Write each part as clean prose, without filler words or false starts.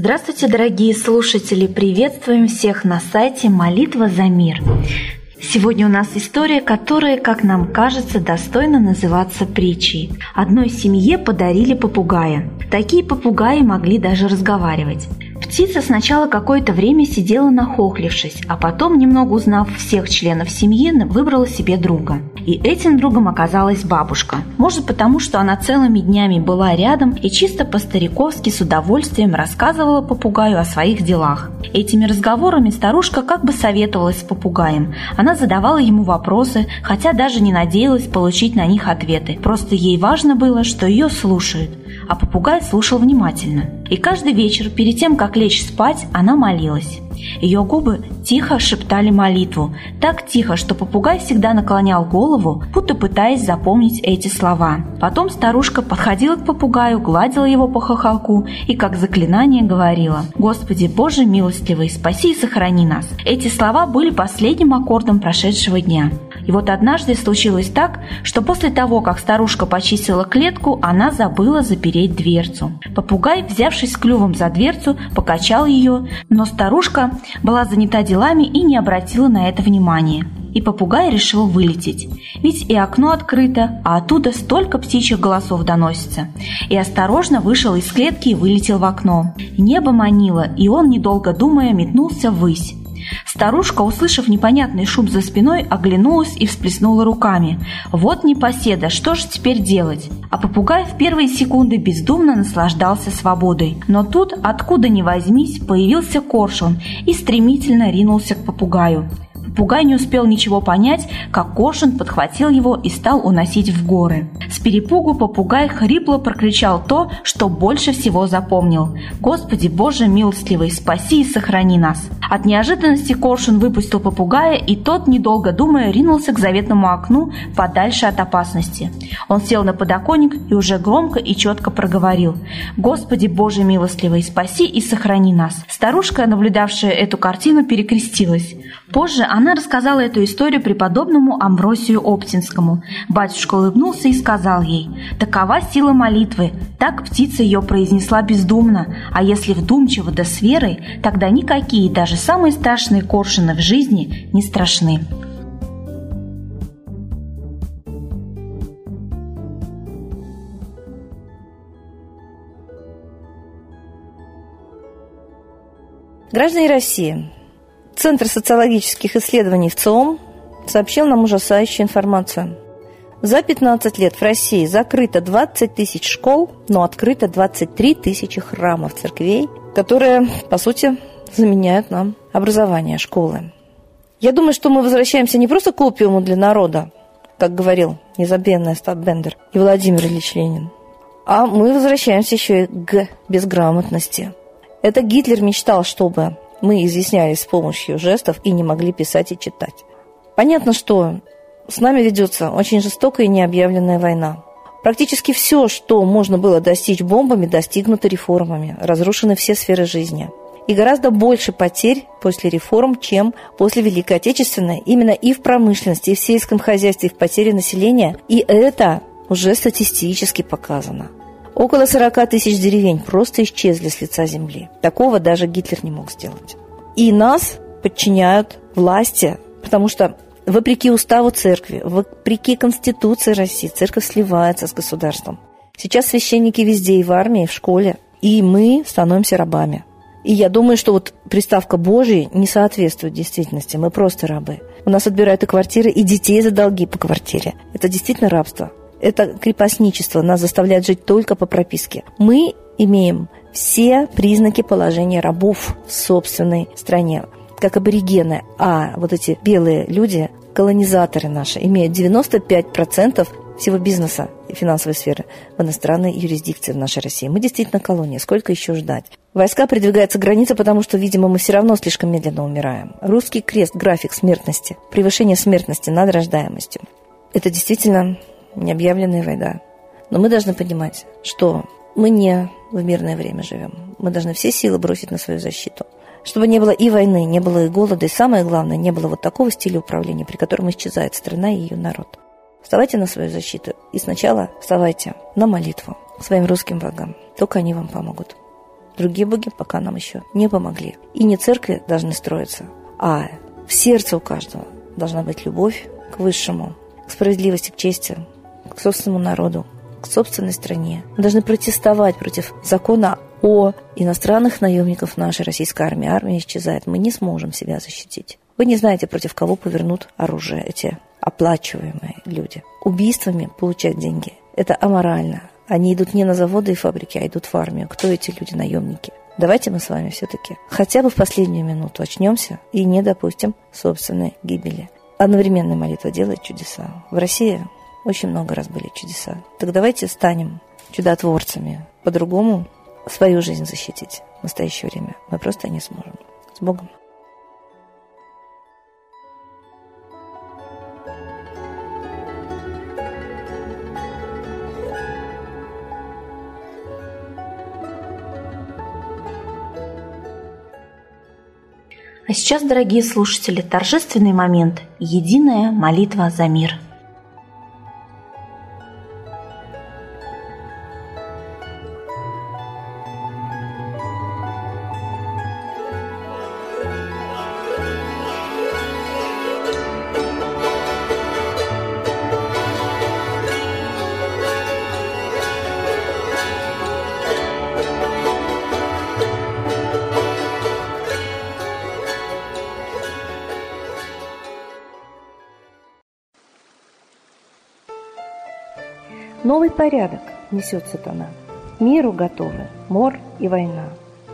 Здравствуйте, дорогие слушатели! Приветствуем всех на сайте «Молитва за мир». Сегодня у нас история, которая, как нам кажется, достойно называться притчей. Одной семье подарили попугая. Такие попугаи могли даже разговаривать. Птица сначала какое-то время сидела нахохлившись, а потом, немного узнав всех членов семьи, выбрала себе друга. И этим другом оказалась бабушка. Может, потому что она целыми днями была рядом и чисто по-стариковски с удовольствием рассказывала попугаю о своих делах. Этими разговорами старушка как бы советовалась с попугаем. Она задавала ему вопросы, хотя даже не надеялась получить на них ответы. Просто ей важно было, что ее слушают. А попугай слушал внимательно. И каждый вечер, перед тем, как лечь спать, она молилась. Ее губы тихо шептали молитву, так тихо, что попугай всегда наклонял голову, будто пытаясь запомнить эти слова. Потом старушка подходила к попугаю, гладила его по хохолку и, как заклинание, говорила: «Господи, Боже милостивый, спаси и сохрани нас». Эти слова были последним аккордом прошедшего дня. И вот однажды случилось так, что после того, как старушка почистила клетку, она забыла запереть дверцу. Попугай, взявшись клювом за дверцу, покачал ее, но старушка была занята делами и не обратила на это внимания. И попугай решил вылететь. Ведь и окно открыто, а оттуда столько птичьих голосов доносится. И осторожно вышел из клетки и вылетел в окно. Небо манило, и он, недолго думая, метнулся ввысь. Старушка, услышав непонятный шум за спиной, оглянулась и всплеснула руками. «Вот непоседа, что же теперь делать?» А попугай в первые секунды бездумно наслаждался свободой. Но тут, откуда ни возьмись, появился коршун и стремительно ринулся к попугаю. Попугай не успел ничего понять, как коршун подхватил его и стал уносить в горы. С перепугу попугай хрипло прокричал то, что больше всего запомнил: «Господи, Боже милостивый, спаси и сохрани нас». От неожиданности коршун выпустил попугая, и тот, недолго думая, ринулся к заветному окну подальше от опасности. Он сел на подоконник и уже громко и четко проговорил: «Господи, Боже милостивый, спаси и сохрани нас». Старушка, наблюдавшая эту картину, перекрестилась. Позже она рассказала эту историю преподобному Амбросию Оптинскому. Батюшка улыбнулся и сказал ей: «Такова сила молитвы, так птица ее произнесла бездумно, а если вдумчиво да с верой, тогда никакие, даже самые страшные коршуны в жизни не страшны». Граждане России, Центр социологических исследований в ЦОМ сообщил нам ужасающую информацию. За 15 лет в России закрыто 20 тысяч школ, но открыто 23 тысячи храмов, церквей, которые, по сути, заменяют нам образование, школы. Я думаю, что мы возвращаемся не просто к опиуму для народа, как говорил незабвенный Остап Бендер и Владимир Ильич Ленин, а мы возвращаемся еще и к безграмотности. Это Гитлер мечтал, чтобы мы изъяснялись с помощью жестов и не могли писать и читать. Понятно, что с нами ведется очень жестокая и необъявленная война. Практически все, что можно было достичь бомбами, достигнуто реформами, разрушены все сферы жизни. И гораздо больше потерь после реформ, чем после Великой Отечественной, именно и в промышленности, и в сельском хозяйстве, и в потере населения. И это уже статистически показано. Около 40 тысяч деревень просто исчезли с лица земли. Такого даже Гитлер не мог сделать. И нас подчиняют власти, потому что вопреки уставу церкви, вопреки Конституции России, церковь сливается с государством. Сейчас священники везде, и в армии, и в школе. И мы становимся рабами. И я думаю, что вот приставка «Божий» не соответствует действительности. Мы просто рабы. У нас отбирают и квартиры, и детей за долги по квартире. Это действительно рабство. Это крепостничество, нас заставляет жить только по прописке. Мы имеем все признаки положения рабов в собственной стране, как аборигены. А вот эти белые люди, колонизаторы наши, имеют 95% всего бизнеса и финансовой сферы в иностранной юрисдикции в нашей России. Мы действительно колония, сколько еще ждать? Войска придвигаются к границе, потому что, видимо, мы все равно слишком медленно умираем. Русский крест, график смертности, превышение смертности над рождаемостью. Это действительно необъявленная война. Но мы должны понимать, что мы не в мирное время живем. Мы должны все силы бросить на свою защиту. Чтобы не было и войны, не было и голода, и самое главное, не было вот такого стиля управления, при котором исчезает страна и ее народ. Вставайте на свою защиту. И сначала вставайте на молитву своим русским богам. Только они вам помогут. Другие боги пока нам еще не помогли. И не церкви должны строиться, а в сердце у каждого должна быть любовь к высшему, к справедливости, к чести, к собственному народу, к собственной стране. Мы должны протестовать против закона о иностранных наемников нашей российской армии. Армия исчезает. Мы не сможем себя защитить. Вы не знаете, против кого повернут оружие эти оплачиваемые люди. Убийствами получать деньги – это аморально. Они идут не на заводы и фабрики, а идут в армию. Кто эти люди, наемники? Давайте мы с вами все-таки хотя бы в последнюю минуту очнемся и не допустим собственной гибели. Одновременная молитва делает чудеса. В России очень много раз были чудеса. Так давайте станем чудотворцами. По-другому свою жизнь защитить в настоящее время мы просто не сможем. С Богом! А сейчас, дорогие слушатели, торжественный момент – единая молитва за мир. Новый порядок несет сатана. Миру готовы мор и война.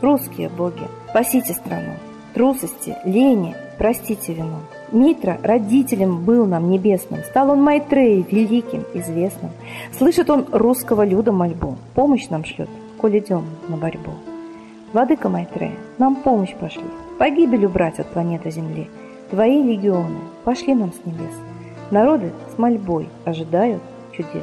Русские боги, спасите страну. Трусости, лени, простите вину. Митра родителем был нам небесным. Стал он Майтреей великим, известным. Слышит он русского люда мольбу. Помощь нам шлет, коль идем на борьбу. Владыка Майтрея, нам помощь пошли. Погибель убрать от планеты Земли. Твои легионы пошли нам с небес. Народы с мольбой ожидают чудес.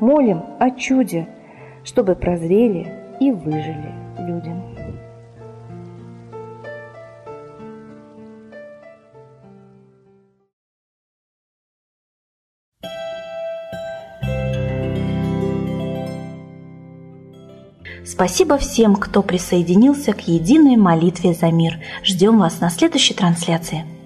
Молим о чуде, чтобы прозрели и выжили люди. Спасибо всем, кто присоединился к единой молитве за мир. Ждем вас на следующей трансляции.